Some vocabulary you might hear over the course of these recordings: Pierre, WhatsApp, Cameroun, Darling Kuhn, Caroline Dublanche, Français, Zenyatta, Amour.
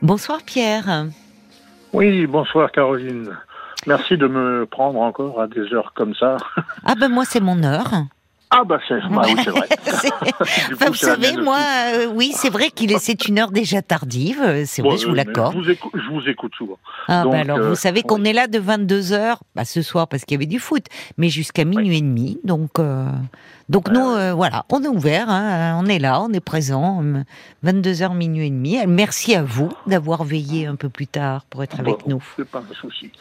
Bonsoir Pierre. Oui, bonsoir Caroline. Merci de me prendre encore à des heures comme ça. Ah ben moi c'est mon heure. Ah bah, oui, c'est vrai. Vous savez, moi, oui, c'est vrai c'est une heure déjà tardive, c'est vrai, je vous l'accorde. Je vous écoute souvent. Ah donc, bah alors, vous savez qu'on est là de 22h, ce soir parce qu'il y avait du foot, mais jusqu'à minuit et demi, donc nous, voilà, on est ouvert, on est là, on est présent, 22h, minuit et demi. Merci à vous d'avoir veillé un peu plus tard pour être avec nous. C'est pas un souci.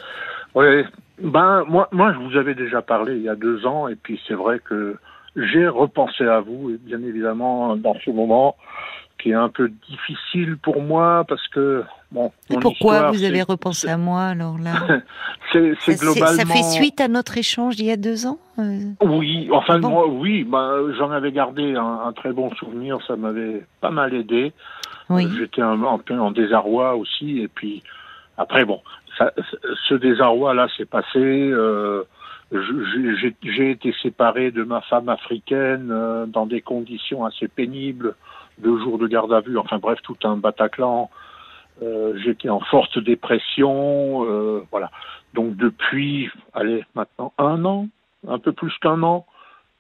Oui, ben, moi, je vous avais déjà parlé il y a 2 ans, et puis c'est vrai que j'ai repensé à vous, et bien évidemment dans ce moment qui est un peu difficile pour moi parce que Et pourquoi vous avez repensé à moi alors là? C'est globalement. Ça fait suite à notre échange d'il y a 2 ans. Oui, enfin moi, oui, j'en avais gardé un très bon souvenir, ça m'avait pas mal aidé. Oui. J'étais un peu en désarroi aussi, et puis après ce désarroi là s'est passé. J'ai été séparé de ma femme africaine dans des conditions assez pénibles, 2 jours de garde à vue, enfin bref, tout un Bataclan. J'étais en forte dépression, voilà. Donc depuis, maintenant 1 an, un peu plus qu'1 an,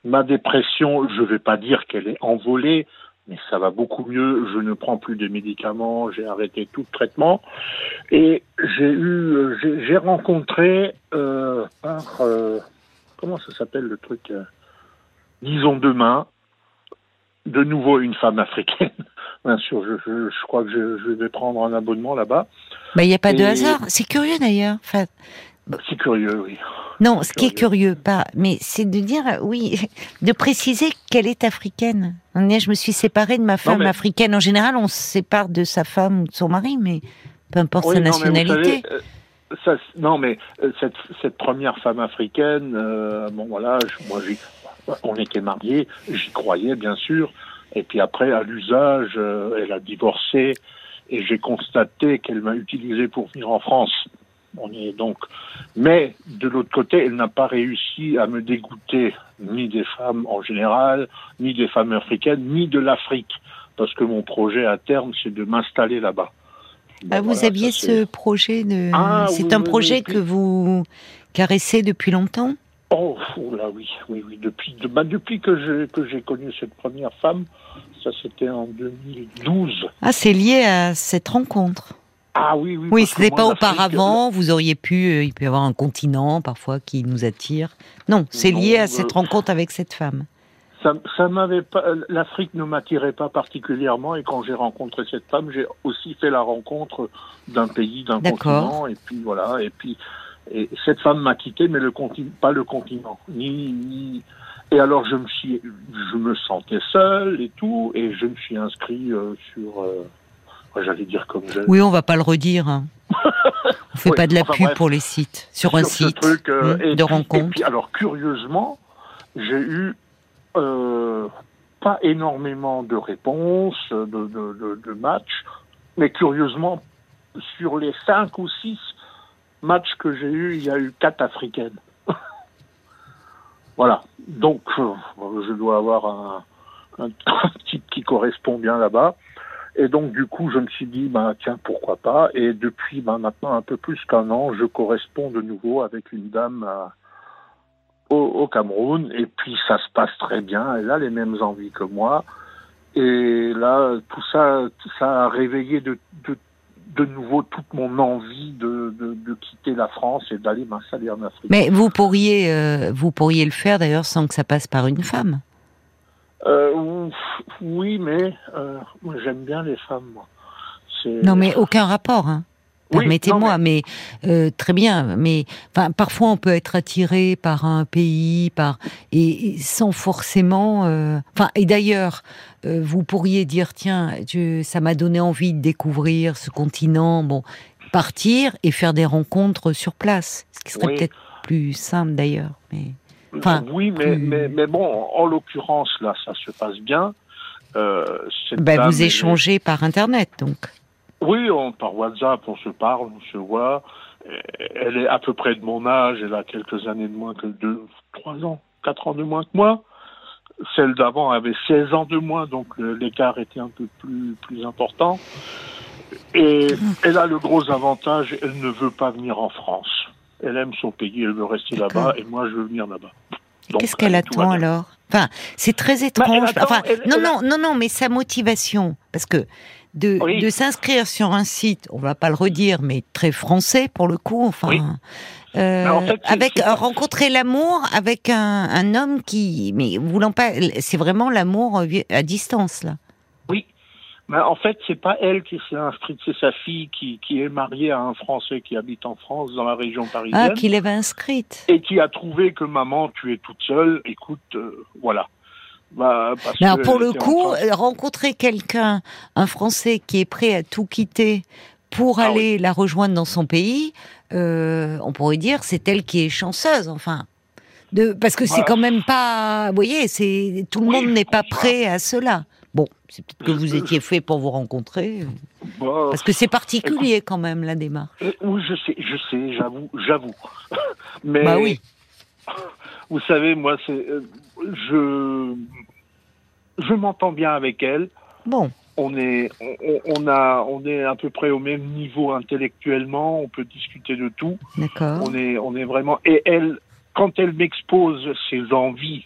ma dépression, je vais pas dire qu'elle est envolée, mais ça va beaucoup mieux, je ne prends plus de médicaments, j'ai arrêté tout traitement, et j'ai rencontré comment ça s'appelle le truc, Disons Demain, de nouveau une femme africaine. Bien sûr, je crois que je vais prendre un abonnement là-bas. Il n'y a pas de hasard, c'est curieux d'ailleurs. Enfin, c'est curieux, oui. Non, ce qui est curieux, mais c'est de dire, oui, de préciser qu'elle est africaine. Je me suis séparée de ma femme africaine. En général, on se sépare de sa femme ou de son mari, mais peu importe sa nationalité. Mais vous savez, cette première femme africaine, on était mariés, j'y croyais bien sûr, et puis après, à l'usage, elle a divorcé, et j'ai constaté qu'elle m'a utilisé pour venir en France. Mais de l'autre côté, elle n'a pas réussi à me dégoûter ni des femmes en général, ni des femmes africaines, ni de l'Afrique, parce que mon projet à terme, c'est de m'installer là-bas. Vous aviez ce projet de. C'est un projet que vous caressez depuis longtemps. Oui, depuis que j'ai connu cette première femme, ça c'était en 2012. C'est lié à cette rencontre. Oui. Oui, ce n'est pas auparavant, vous auriez pu, il peut y avoir un continent parfois qui nous attire. Non, c'est lié à cette rencontre avec cette femme. Ça m'avait pas, l'Afrique ne m'attirait pas particulièrement, et quand j'ai rencontré cette femme, j'ai aussi fait la rencontre d'un pays, d'un continent, et puis voilà, et cette femme m'a quitté, mais pas le continent, ni. Et alors je me sentais seul et tout, et je me suis inscrit sur. J'allais dire comme je... Oui, on va pas le redire. On fait pas de la pub pour les sites, sur un site truc, de rencontre. Et puis, alors curieusement, j'ai eu pas énormément de réponses, de matchs, mais curieusement, sur les 5 ou 6 matchs que j'ai eus, il y a eu 4 africaines. Voilà. Donc, je dois avoir un type qui correspond bien là-bas. Et donc, du coup, je me suis dit, tiens, pourquoi pas? Et depuis, maintenant, un peu plus qu'1 an, je corresponds de nouveau avec une dame au Cameroun. Et puis, ça se passe très bien. Elle a les mêmes envies que moi. Et là, tout ça a réveillé de nouveau toute mon envie de quitter la France et d'aller m'installer en Afrique. Mais vous pourriez le faire, d'ailleurs, sans que ça passe par une femme. Oui, mais moi j'aime bien les femmes. Moi. Non, mais aucun rapport. Permettez-moi, mais très bien. Mais parfois on peut être attiré par un pays, et sans forcément. Et d'ailleurs, vous pourriez dire tiens, ça m'a donné envie de découvrir ce continent. Partir et faire des rencontres sur place, ce qui serait peut-être plus simple d'ailleurs. Mais... en l'occurrence, là, ça se passe bien. Vous échangez par Internet, donc. Oui, par WhatsApp, on se parle, on se voit. Elle est à peu près de mon âge, elle a quelques années de moins que 4 ans de moins que moi. Celle d'avant avait 16 ans de moins, donc l'écart était un peu plus important. Et elle a le gros avantage, elle ne veut pas venir en France. Elle aime son pays, elle veut rester là-bas, et moi je veux venir là-bas. Donc, qu'est-ce qu'elle attend alors ? Enfin, c'est très étrange. Mais sa motivation, parce que de s'inscrire sur un site, on va pas le redire, mais très français pour le coup. Enfin, en fait, c'est rencontrer l'amour avec un homme qui, mais voulant pas, c'est vraiment l'amour à distance là. Oui, mais en fait, c'est pas elle qui s'est inscrite, c'est sa fille qui est mariée à un Français qui habite en France, dans la région parisienne. Ah, qui l'avait inscrite. Et qui a trouvé que maman, tu es toute seule. Écoute, voilà. Alors pour le coup, rencontrer quelqu'un, un Français qui est prêt à tout quitter pour aller la rejoindre dans son pays, on pourrait dire c'est elle qui est chanceuse, enfin, parce que c'est quand même pas, vous voyez, c'est tout le monde n'est pas prêt à cela. Bon, c'est peut-être que vous étiez fait pour vous rencontrer, parce que c'est particulier quand même la démarche. Oui, je sais, j'avoue. Mais vous savez, moi, je m'entends bien avec elle. Bon. On est à peu près au même niveau intellectuellement. On peut discuter de tout. D'accord. On est vraiment. Et elle, quand elle m'expose ses envies,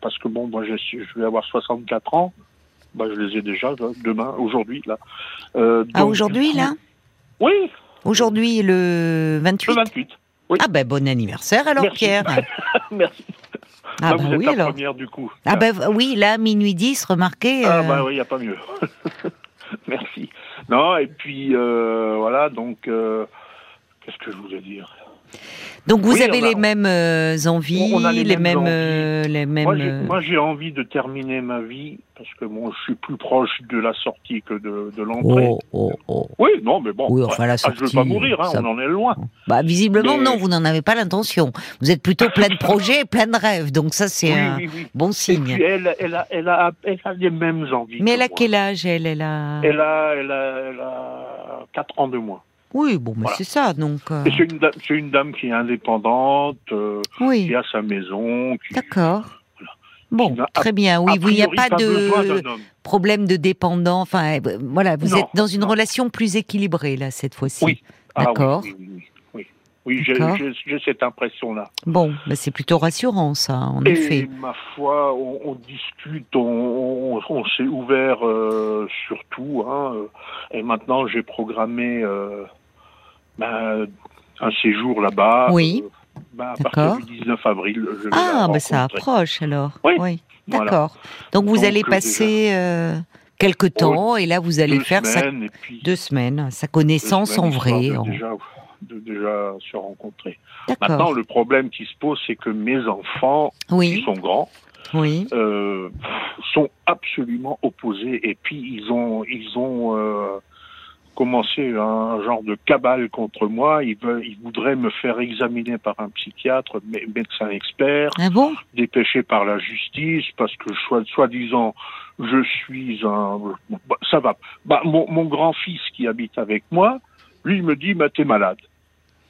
parce que bon, moi, je vais avoir 64 ans. Bah, je les ai déjà là, demain, aujourd'hui là. Aujourd'hui là. Oui. Aujourd'hui le 28. Le 28. Oui. Ah ben bon anniversaire alors. Merci. Pierre. Merci. Ah bah oui, alors. Première, du coup. Ah ben bah, oui, là, minuit 10, remarquez. Ah ben bah, oui, il n'y a pas mieux. Merci. Non, et puis, voilà, donc, qu'est-ce que je voulais dire ? Donc, vous avez les mêmes envies, les mêmes... Moi, j'ai envie de terminer ma vie, parce que bon, je suis plus proche de la sortie que de l'entrée. Oui, non, mais bon, oui, enfin, la sortie, je ne veux pas mourir, hein, ça... on en est loin. Bah, visiblement, non, vous n'en avez pas l'intention. Vous êtes plutôt plein de projets, plein de rêves, donc ça, c'est bon signe. Et puis, elle a les mêmes envies. Mais elle a quel âge, elle a 4 ans de moins. Oui, bon, mais voilà. C'est ça, donc... C'est une dame qui est indépendante, qui a sa maison... D'accord. Voilà. Bon, très bien, oui, il n'y a pas de problème de dépendant, enfin, voilà, vous êtes dans une relation plus équilibrée, là, cette fois-ci. Oui. D'accord. Oui, j'ai cette impression-là. Bon, mais c'est plutôt rassurant, ça, en effet. Et ma foi, on discute, on s'est ouvert sur tout, hein, et maintenant, j'ai programmé... un séjour là-bas. Oui. À partir du 19 avril. Ça approche alors. Oui. Oui. D'accord. Voilà. Donc vous allez passer quelques temps et là vous allez faire 2 semaines. Sa connaissance en vrai. Déjà se rencontrer. D'accord. Maintenant le problème qui se pose c'est que mes enfants qui sont grands sont absolument opposés et puis ils ont commencer un genre de cabale contre moi, ils voudraient me faire examiner par un psychiatre, médecin expert, dépêché par la justice, parce que soi-disant, je suis un... ça va. Bah, mon grand-fils qui habite avec moi, lui, il me dit, bah, t'es malade.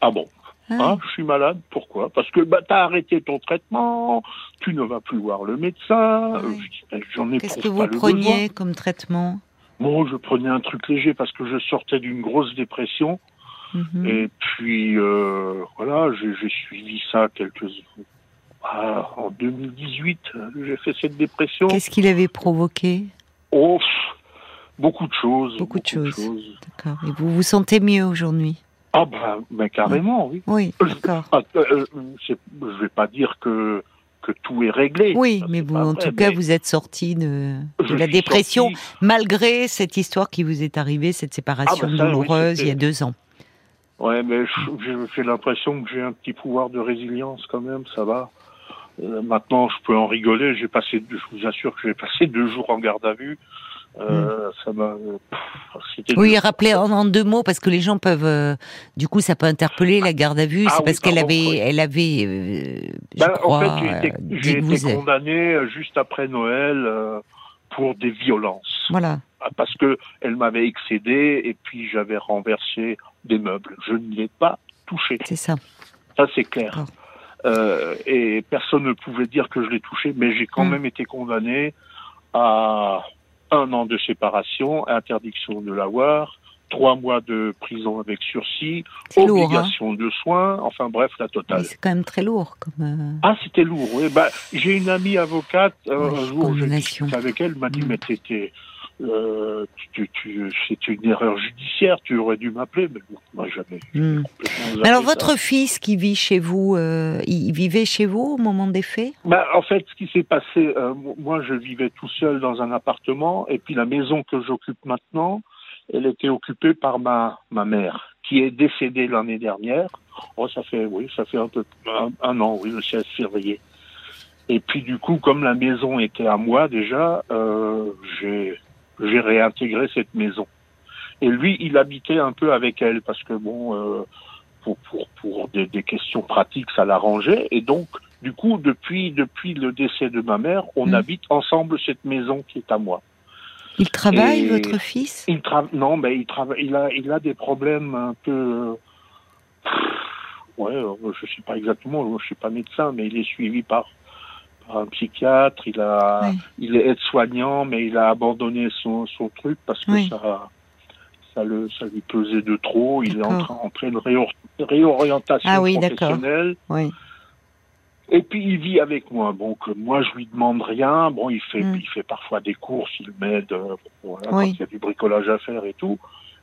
Ah bon ? Hein, je suis malade, pourquoi ? Parce que t'as arrêté ton traitement, tu ne vas plus voir le médecin, j'en ai pas le besoin. Qu'est-ce que vous preniez comme traitement ? Bon, je prenais un truc léger parce que je sortais d'une grosse dépression. Mm-hmm. Et puis, voilà, j'ai suivi ça en 2018, j'ai fait cette dépression. Qu'est-ce qu'il avait provoqué ? Beaucoup de choses. Beaucoup de choses. D'accord. Et vous vous sentez mieux aujourd'hui ? Ah ben carrément, oui. Oui, d'accord. Je vais pas dire que tout est réglé. Oui, mais en tout cas, vous êtes sorti de la dépression, malgré cette histoire qui vous est arrivée, cette séparation douloureuse il y a 2 ans. Oui, mais j'ai l'impression que j'ai un petit pouvoir de résilience quand même, ça va. Maintenant, je peux en rigoler. Je vous assure que j'ai passé 2 jours en garde à vue. Ça m'a... rappelez en 2 mots parce que les gens peuvent du coup ça peut interpeller la garde à vue, c'est parce qu'elle avait été condamnée juste après Noël pour des violences. Voilà. Parce que elle m'avait excédé et puis j'avais renversé des meubles. Je ne l'ai pas touché. C'est ça. Ça c'est clair. Et personne ne pouvait dire que je l'ai touché, mais j'ai quand même été condamné à 1 an de séparation, interdiction de l'avoir, 3 mois de prison avec sursis, obligation de soins, enfin bref, la totale. Mais c'est quand même très lourd. Ah, c'était lourd, oui. Bah, j'ai une amie avocate, un jour, j'ai discuté avec elle, m'a dit, mais t'étais... c'est une erreur judiciaire, tu aurais dû m'appeler, mais bon, moi jamais. Alors votre fils qui vit chez vous, il vivait chez vous au moment des faits ? Bah, en fait, ce qui s'est passé, moi je vivais tout seul dans un appartement, et puis la maison que j'occupe maintenant, elle était occupée par ma mère, qui est décédée l'année dernière. Oh, ça fait un an, oui, le 16 février. Et puis du coup, comme la maison était à moi déjà, j'ai réintégré cette maison. Et lui, il habitait un peu avec elle, parce que bon, pour des questions pratiques, ça l'arrangeait. Et donc, du coup, depuis le décès de ma mère, on habite ensemble cette maison qui est à moi. Il travaille, et votre fils ? Non, mais il travaille. Il a des problèmes un peu. Ouais, je sais pas exactement. Je suis pas médecin, mais il est suivi par un psychiatre, il est aide-soignant, mais il a abandonné son truc parce que ça lui pesait de trop. Il est en train de réorientation professionnelle. Oui. Et puis il vit avec moi. Donc moi je lui demande rien. Bon, il fait parfois des courses, il m'aide quand il y a du bricolage à faire et tout.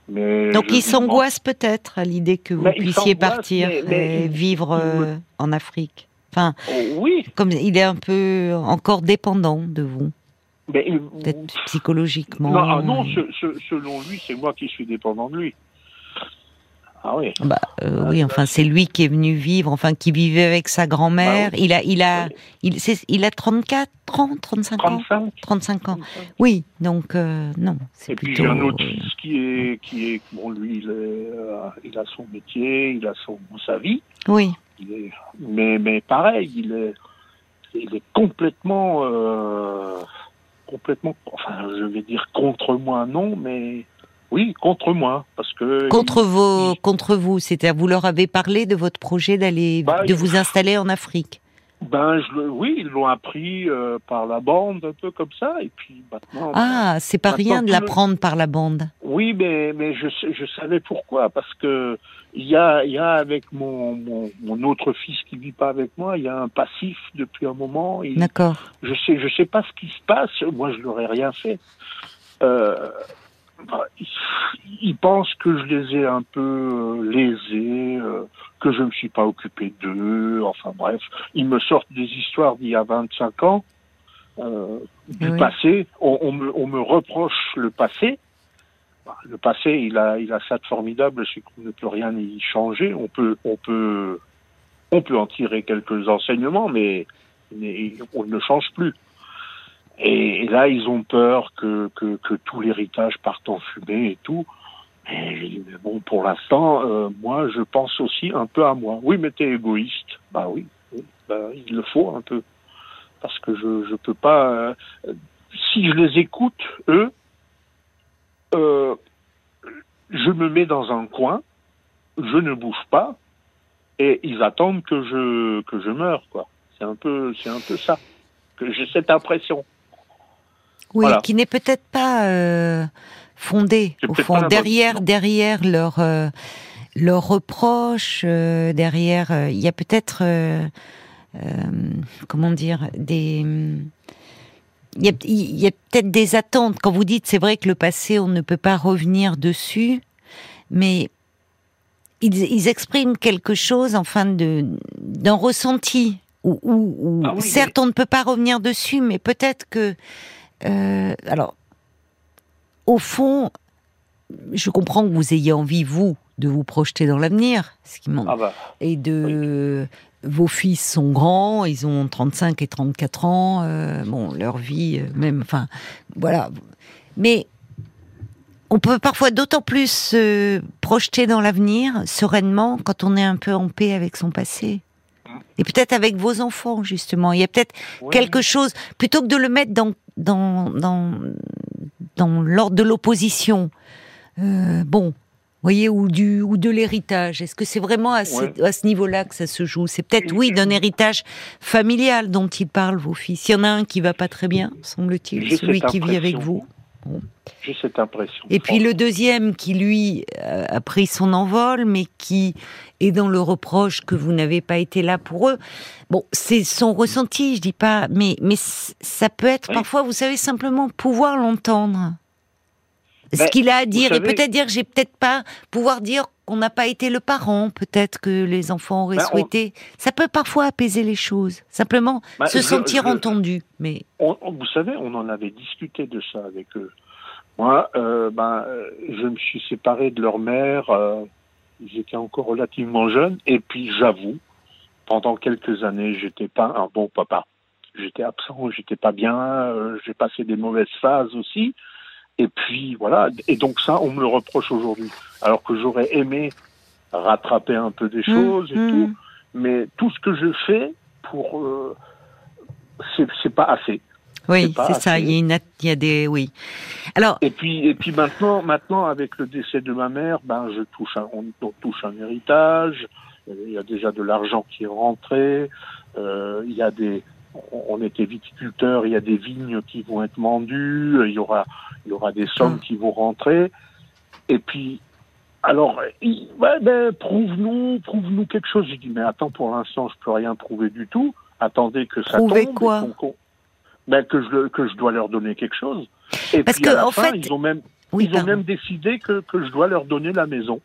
Mais donc il s'angoisse peut-être à l'idée que vous puissiez partir et vivre en Afrique. Enfin, comme il est un peu encore dépendant de vous, peut-être psychologiquement. Non, selon lui, c'est moi qui suis dépendant de lui. Ah oui. Bah, oui, enfin, c'est lui qui est venu vivre, enfin, qui vivait avec sa grand-mère. Bah, oui. Il a 35 ans. Oui, donc non. Et puis j'ai un autre fils qui est bon, lui, il a son métier, il a sa vie. Oui. Mais pareil, il est complètement, enfin, je vais dire contre moi, non, mais oui, contre moi, parce que contre vous, c'est-à-dire vous leur avez parlé de votre projet de vous installer en Afrique. Ben ils l'ont appris par la bande, un peu comme ça, et puis maintenant. Ah, c'est pas rien de l'apprendre par la bande. Oui, mais je savais pourquoi, parce que il y a avec mon autre fils qui vit pas avec moi, il y a un passif depuis un moment. D'accord. Je sais pas ce qui se passe. Moi, je leur ai rien fait. Ils pensent que je les ai un peu lésés, que je ne me suis pas occupé d'eux, enfin bref. Ils me sortent des histoires d'il y a 25 ans, du passé. On me reproche le passé. Le passé, il a ça de formidable, c'est qu'on ne peut rien y changer. On peut en tirer quelques enseignements, mais on ne le change plus. Et là, ils ont peur que tout l'héritage parte en fumée et tout. Mais j'ai dit, mais bon, pour l'instant, moi, je pense aussi un peu à moi. Oui, mais t'es égoïste. Bah oui, il le faut un peu. Parce que je peux pas... si je les écoute, eux, je me mets dans un coin, je ne bouge pas, et ils attendent que je meure, quoi. C'est un peu ça. Que j'ai cette impression. Oui, voilà. Qui n'est peut-être pas fondée, au fond, derrière leur reproche, derrière, il y a peut-être, comment dire, il y a peut-être des attentes. Quand vous dites, c'est vrai que le passé, on ne peut pas revenir dessus, mais ils expriment quelque chose, enfin, d'un ressenti, ou certes, on ne peut pas revenir dessus, mais peut-être que... alors, au fond, je comprends que vous ayez envie, vous, de vous projeter dans l'avenir, ce qui manque. Et de... Oui. Vos fils sont grands, ils ont 35 et 34 ans, bon, leur vie, même, enfin, voilà. Mais on peut parfois d'autant plus se projeter dans l'avenir, sereinement, quand on est un peu en paix avec son passé. Et peut-être avec vos enfants, justement. Il y a peut-être quelque chose, plutôt que de le mettre dans l'ordre de l'opposition, bon, voyez, ou de l'héritage. Est-ce que c'est vraiment à ce niveau-là que ça se joue ? C'est peut-être, d'un héritage familial dont ils parlent, vos fils. Il y en a un qui va pas très bien, semble-t-il, celui qui vit avec vous. Bon. J'ai cette impression. Et puis le deuxième qui, lui, a pris son envol, mais qui est dans le reproche que vous n'avez pas été là pour eux. Bon, c'est son ressenti, je dis pas, mais ça peut être parfois, vous savez, simplement pouvoir l'entendre. Ce qu'il a à dire, et peut-être dire, j'ai peut-être pas pouvoir dire qu'on n'a pas été le parent, peut-être que les enfants auraient souhaité. Ça peut parfois apaiser les choses, simplement se sentir entendu. Mais vous savez, on en avait discuté de ça avec eux. Moi, je me suis séparé de leur mère, j'étais encore relativement jeune, et puis j'avoue, pendant quelques années, j'étais pas un bon papa. J'étais absent, j'étais pas bien, j'ai passé des mauvaises phases aussi. Et puis, voilà. Et donc ça, on me le reproche aujourd'hui. Alors que j'aurais aimé rattraper un peu des choses et tout. Mais tout ce que je fais pour... c'est pas assez. Oui, c'est ça. Il y a des... Oui. Alors... Et puis maintenant, avec le décès de ma mère, on touche un héritage. Il y a déjà de l'argent qui est rentré. Il y a des... On était viticulteurs, il y a des vignes qui vont être vendues, il y aura des sommes qui vont rentrer. Et puis, alors, prouve-nous quelque chose. J'ai dit, mais attends, pour l'instant, je peux rien prouver du tout. Attendez que ça tombe. Prouver quoi ? Que je dois leur donner quelque chose. Et parce puis, à la fin, ils ont même décidé que je dois leur donner la maison.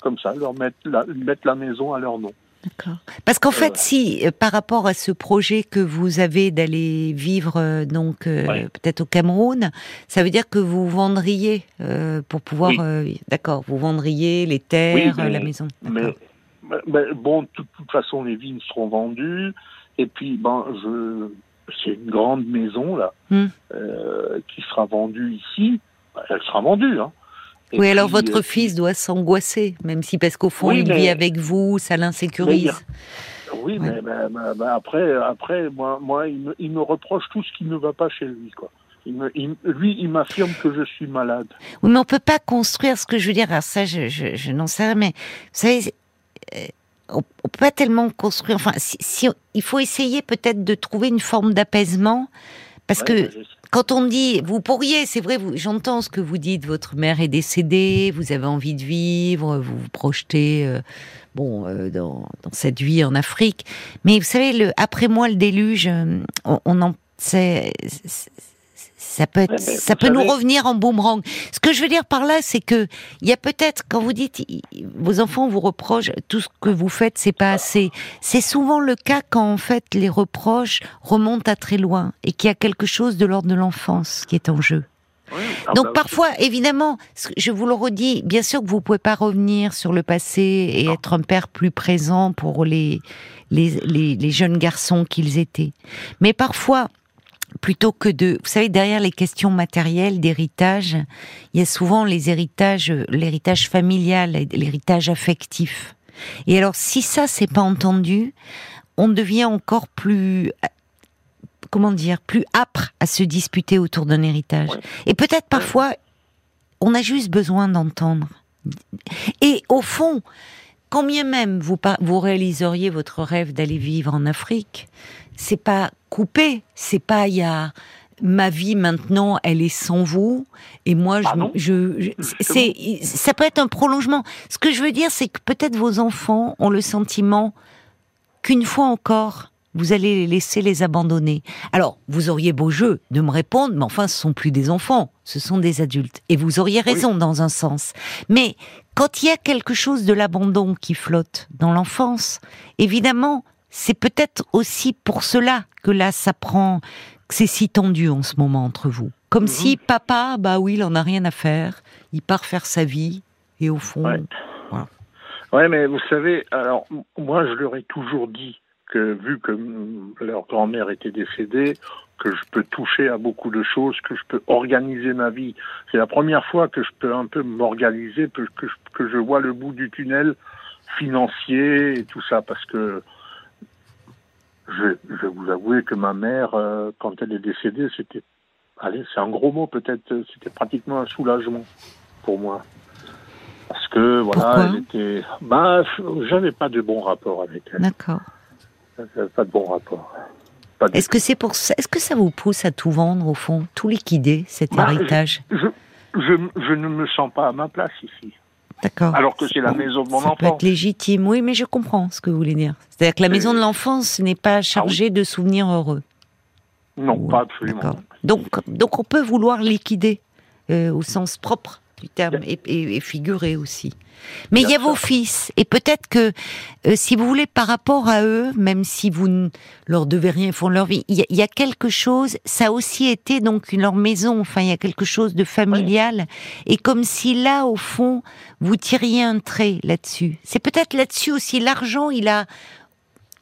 Comme ça, leur mettre la maison à leur nom. D'accord. Parce qu'en fait, si par rapport à ce projet que vous avez d'aller vivre peut-être au Cameroun, ça veut dire que vous vendriez pour pouvoir. Oui. D'accord. Vous vendriez les terres, la maison. Mais bon, de toute façon, les vignes seront vendues. Et puis, c'est une grande maison là qui sera vendue ici. Elle sera vendue, hein. Et oui, alors votre fils doit s'angoisser, même si, parce qu'au fond, il vit avec vous, ça l'insécurise. Oui, ouais. mais après, moi il me reproche tout ce qui ne va pas chez lui, quoi. Il m'affirme que je suis malade. Oui, mais on peut pas construire ce que je veux dire. Alors ça, je n'en sais rien, mais vous savez, on peut pas tellement construire. Enfin, si il faut essayer peut-être de trouver une forme d'apaisement, parce que. Quand on dit, vous pourriez, c'est vrai, j'entends ce que vous dites, votre mère est décédée, vous avez envie de vivre, vous vous projetez dans cette vie en Afrique. Mais vous savez, après moi, le déluge, ça peut nous revenir en boomerang. Ce que je veux dire par là, c'est que il y a peut-être, quand vous dites, vos enfants vous reprochent, tout ce que vous faites, c'est pas assez. C'est souvent le cas quand, en fait, les reproches remontent à très loin et qu'il y a quelque chose de l'ordre de l'enfance qui est en jeu. Oui. Donc parfois, évidemment, je vous le redis, bien sûr que vous pouvez pas revenir sur le passé et être un père plus présent pour les jeunes garçons qu'ils étaient. Mais parfois, plutôt que de... Vous savez, derrière les questions matérielles, d'héritage, il y a souvent l'héritage familial, l'héritage affectif. Et alors, si ça, c'est pas entendu, on devient encore plus... Comment dire ? Plus âpre à se disputer autour d'un héritage. Ouais. Et peut-être parfois, on a juste besoin d'entendre. Et au fond... Quand bien même vous réaliseriez votre rêve d'aller vivre en Afrique, c'est pas coupé, c'est pas ma vie maintenant, elle est sans vous et moi ça peut être un prolongement. Ce que je veux dire, c'est que peut-être vos enfants ont le sentiment qu'une fois encore vous allez les laisser les abandonner. Alors, vous auriez beau jeu de me répondre, mais enfin, ce ne sont plus des enfants, ce sont des adultes. Et vous auriez raison dans un sens. Mais quand il y a quelque chose de l'abandon qui flotte dans l'enfance, évidemment, c'est peut-être aussi pour cela que là, ça prend... que c'est si tendu en ce moment entre vous. Comme si papa, il en a rien à faire, il part faire sa vie, et au fond... Voilà. Ouais, mais vous savez, alors, moi, je leur ai toujours dit que vu que leur grand-mère était décédée, que je peux toucher à beaucoup de choses, que je peux organiser ma vie. C'est la première fois que je peux un peu m'organiser, que je vois le bout du tunnel financier et tout ça, parce que je vais vous avouer que ma mère, quand elle est décédée, c'est un gros mot peut-être, c'était pratiquement un soulagement pour moi. Parce que, voilà, j'avais pas de bon rapport avec elle. D'accord. Ça n'a pas de bon rapport. Est-ce que c'est pour ça, est-ce que ça vous pousse à tout vendre au fond, tout liquider cet héritage? Je ne me sens pas à ma place ici. D'accord. Alors que c'est la maison de mon enfant. Ça peut être légitime, oui, mais je comprends ce que vous voulez dire. C'est-à-dire que la maison de l'enfance n'est pas chargée de souvenirs heureux. Non, ouais, pas absolument. D'accord. Donc on peut vouloir liquider au sens propre du terme et figurer aussi. Mais il y a vos fils, et peut-être que si vous voulez, par rapport à eux, même si vous ne leur devez rien, ils font leur vie, il y a quelque chose, ça a aussi été donc leur maison, enfin il y a quelque chose de familial, et comme si là au fond, vous tiriez un trait là-dessus. C'est peut-être là-dessus aussi, l'argent il a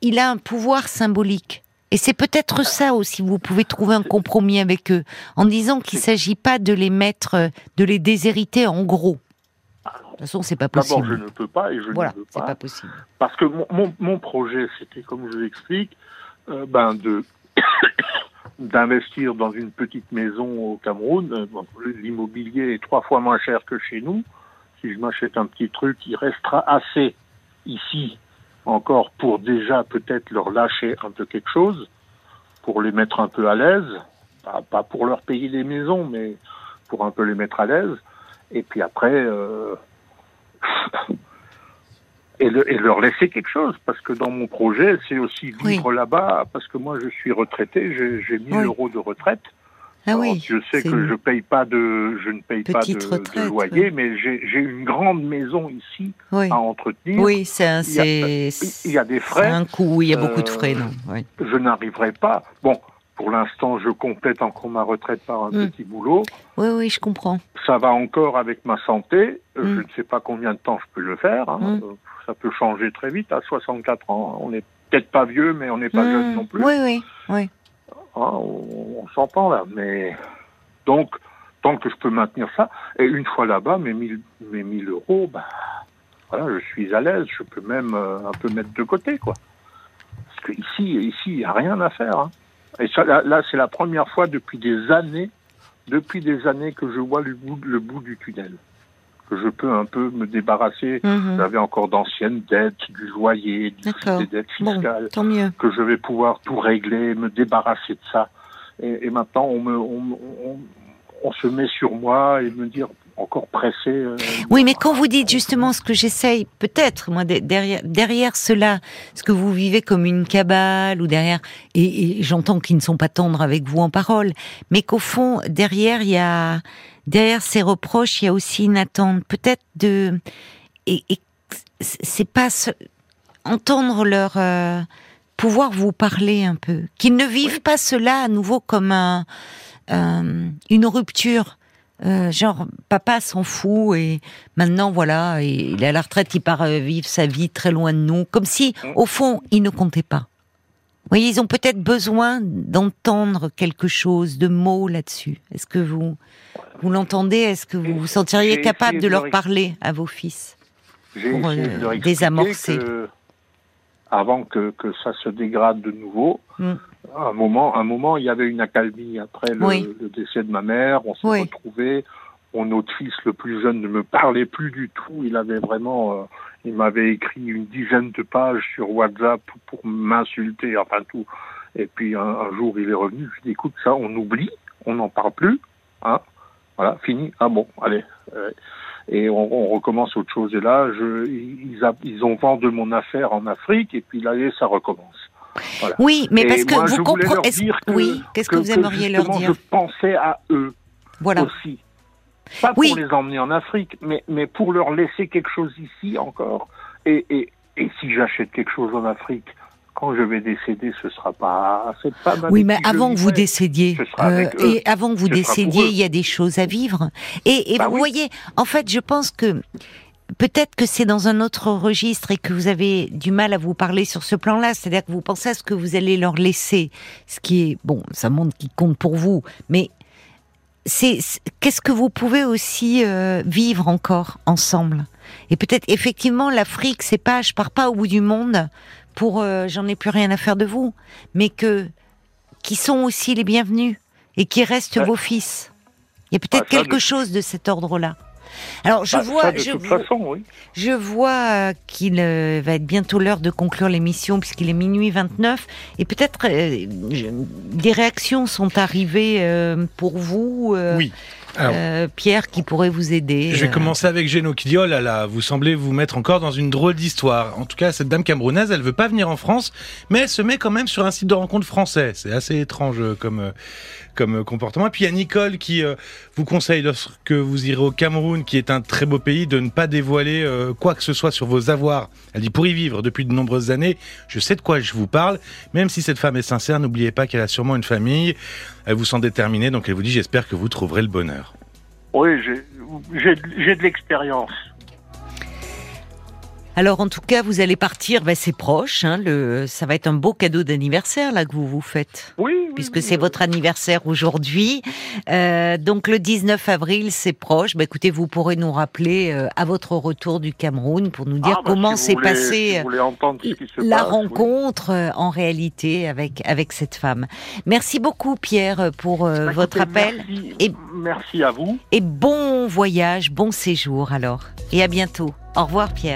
un pouvoir symbolique. Et c'est peut-être ça aussi, vous pouvez trouver un compromis avec eux, en disant qu'il ne s'agit pas de les mettre, de les déshériter en gros. De toute façon, c'est pas possible. D'abord, je ne peux pas et je ne veux pas. C'est pas possible. Parce que mon projet, c'était, comme je vous explique, d'investir dans une petite maison au Cameroun. L'immobilier est 3 fois moins cher que chez nous. Si je m'achète un petit truc, il restera assez ici encore pour déjà peut-être leur lâcher un peu quelque chose, pour les mettre un peu à l'aise, pas pour leur payer des maisons, mais pour un peu les mettre à l'aise, et puis après, et leur laisser quelque chose, parce que dans mon projet, c'est aussi vivre là-bas, parce que moi je suis retraité, j'ai 1000 euros de retraite. Ah oui, je sais que je ne paye pas de loyer, mais j'ai une grande maison ici à entretenir. Oui, il y a des frais. C'est un coût, il y a beaucoup de frais. Non. Oui. Je n'arriverai pas. Bon, pour l'instant, je complète encore ma retraite par un petit boulot. Oui, oui, je comprends. Ça va encore avec ma santé. Je ne sais pas combien de temps je peux le faire. Hein. Ça peut changer très vite. À 64 ans, on n'est peut-être pas vieux, mais on n'est pas jeune non plus. Oui, oui, oui. On s'entend là, mais donc tant que je peux maintenir ça, et une fois là-bas, mes 1000 euros, je suis à l'aise, je peux même un peu mettre de côté, quoi. Parce que ici, il n'y a rien à faire. Hein. Et ça, là, c'est la première fois depuis des années que je vois le bout du tunnel, que je peux un peu me débarrasser. Mm-hmm. J'avais encore d'anciennes dettes, du loyer, des dettes fiscales, que je vais pouvoir tout régler, me débarrasser de ça. Et maintenant, on se met sur moi et me dire encore pressé. Oui, mais quand vous dites justement ce que j'essaye, peut-être, moi, derrière cela, ce que vous vivez comme une cabale, ou derrière, et j'entends qu'ils ne sont pas tendres avec vous en parole, mais qu'au fond, derrière ces reproches, il y a aussi une attente, peut-être et c'est pas entendre leur pouvoir vous parler un peu, qu'ils ne vivent pas cela à nouveau comme une rupture. Genre papa s'en fout et maintenant voilà, il est à la retraite, il part vivre sa vie très loin de nous, comme si au fond il ne comptait pas. Vous voyez, ils ont peut-être besoin d'entendre quelque chose, de mots là-dessus. Est-ce que vous l'entendez? Est-ce que vous vous sentiriez capable de leur parler à vos fils pour désamorcer avant que ça se dégrade de nouveau? À un moment, il y avait une accalmie après le décès de ma mère. On s'est retrouvés. Mon autre fils, le plus jeune, ne me parlait plus du tout. Il avait vraiment, il m'avait écrit une dizaine de pages sur WhatsApp pour m'insulter, enfin tout. Et puis un jour, il est revenu. Je lui ai dit, écoute, ça, on oublie, on n'en parle plus. Hein, voilà, fini. Ah bon, allez. Et on recommence autre chose. Et là, ils ont vendu mon affaire en Afrique. Et puis là, ça recommence. Voilà. Oui, mais parce que vous comprenez. Qu'est-ce que vous aimeriez leur dire? Je pensais à eux aussi. Pas pour les emmener en Afrique, mais pour leur laisser quelque chose ici encore. Et si j'achète quelque chose en Afrique, quand je vais décéder, c'est pas ma vie. Oui, mais avant que vous décédiez, il y a des choses à vivre. Et vous voyez, en fait, je pense que. Peut-être que c'est dans un autre registre et que vous avez du mal à vous parler sur ce plan-là, c'est-à-dire que vous pensez à ce que vous allez leur laisser, ce qui est, bon, ça montre qu'ils comptent pour vous, mais qu'est-ce que vous pouvez aussi vivre encore ensemble ? Et peut-être, effectivement, l'Afrique, c'est pas, je pars pas au bout du monde pour, j'en ai plus rien à faire de vous, mais qui sont aussi les bienvenus et qui restent vos fils. Il y a peut-être quelque chose de cet ordre-là. Alors, je vois qu'il va être bientôt l'heure de conclure l'émission, puisqu'il est minuit 29, et peut-être des réactions sont arrivées pour vous, oui. Alors, Pierre, qui pourrait vous aider. Je vais commencer avec Géno qui dit, oh là là, vous semblez vous mettre encore dans une drôle d'histoire. En tout cas, cette dame camerounaise, elle veut pas venir en France, mais elle se met quand même sur un site de rencontre français. C'est assez étrange comme comportement. Et puis il y a Nicole qui vous conseille, lorsque vous irez au Cameroun, qui est un très beau pays, de ne pas dévoiler quoi que ce soit sur vos avoirs. Elle dit, pour y vivre depuis de nombreuses années, je sais de quoi je vous parle. Même si cette femme est sincère, n'oubliez pas qu'elle a sûrement une famille. Elle vous sent déterminée, donc elle vous dit, j'espère que vous trouverez le bonheur. Oui, j'ai de l'expérience. Alors en tout cas, vous allez partir, c'est proche, ça va être un beau cadeau d'anniversaire là que vous vous faites. Oui. Puisque c'est votre anniversaire aujourd'hui, donc le 19 avril c'est proche. Écoutez, vous pourrez nous rappeler à votre retour du Cameroun pour nous dire comment s'est passée la rencontre en réalité avec cette femme. Merci beaucoup Pierre pour votre appel. Merci à vous. Et bon voyage, bon séjour alors. Et à bientôt. Au revoir Pierre.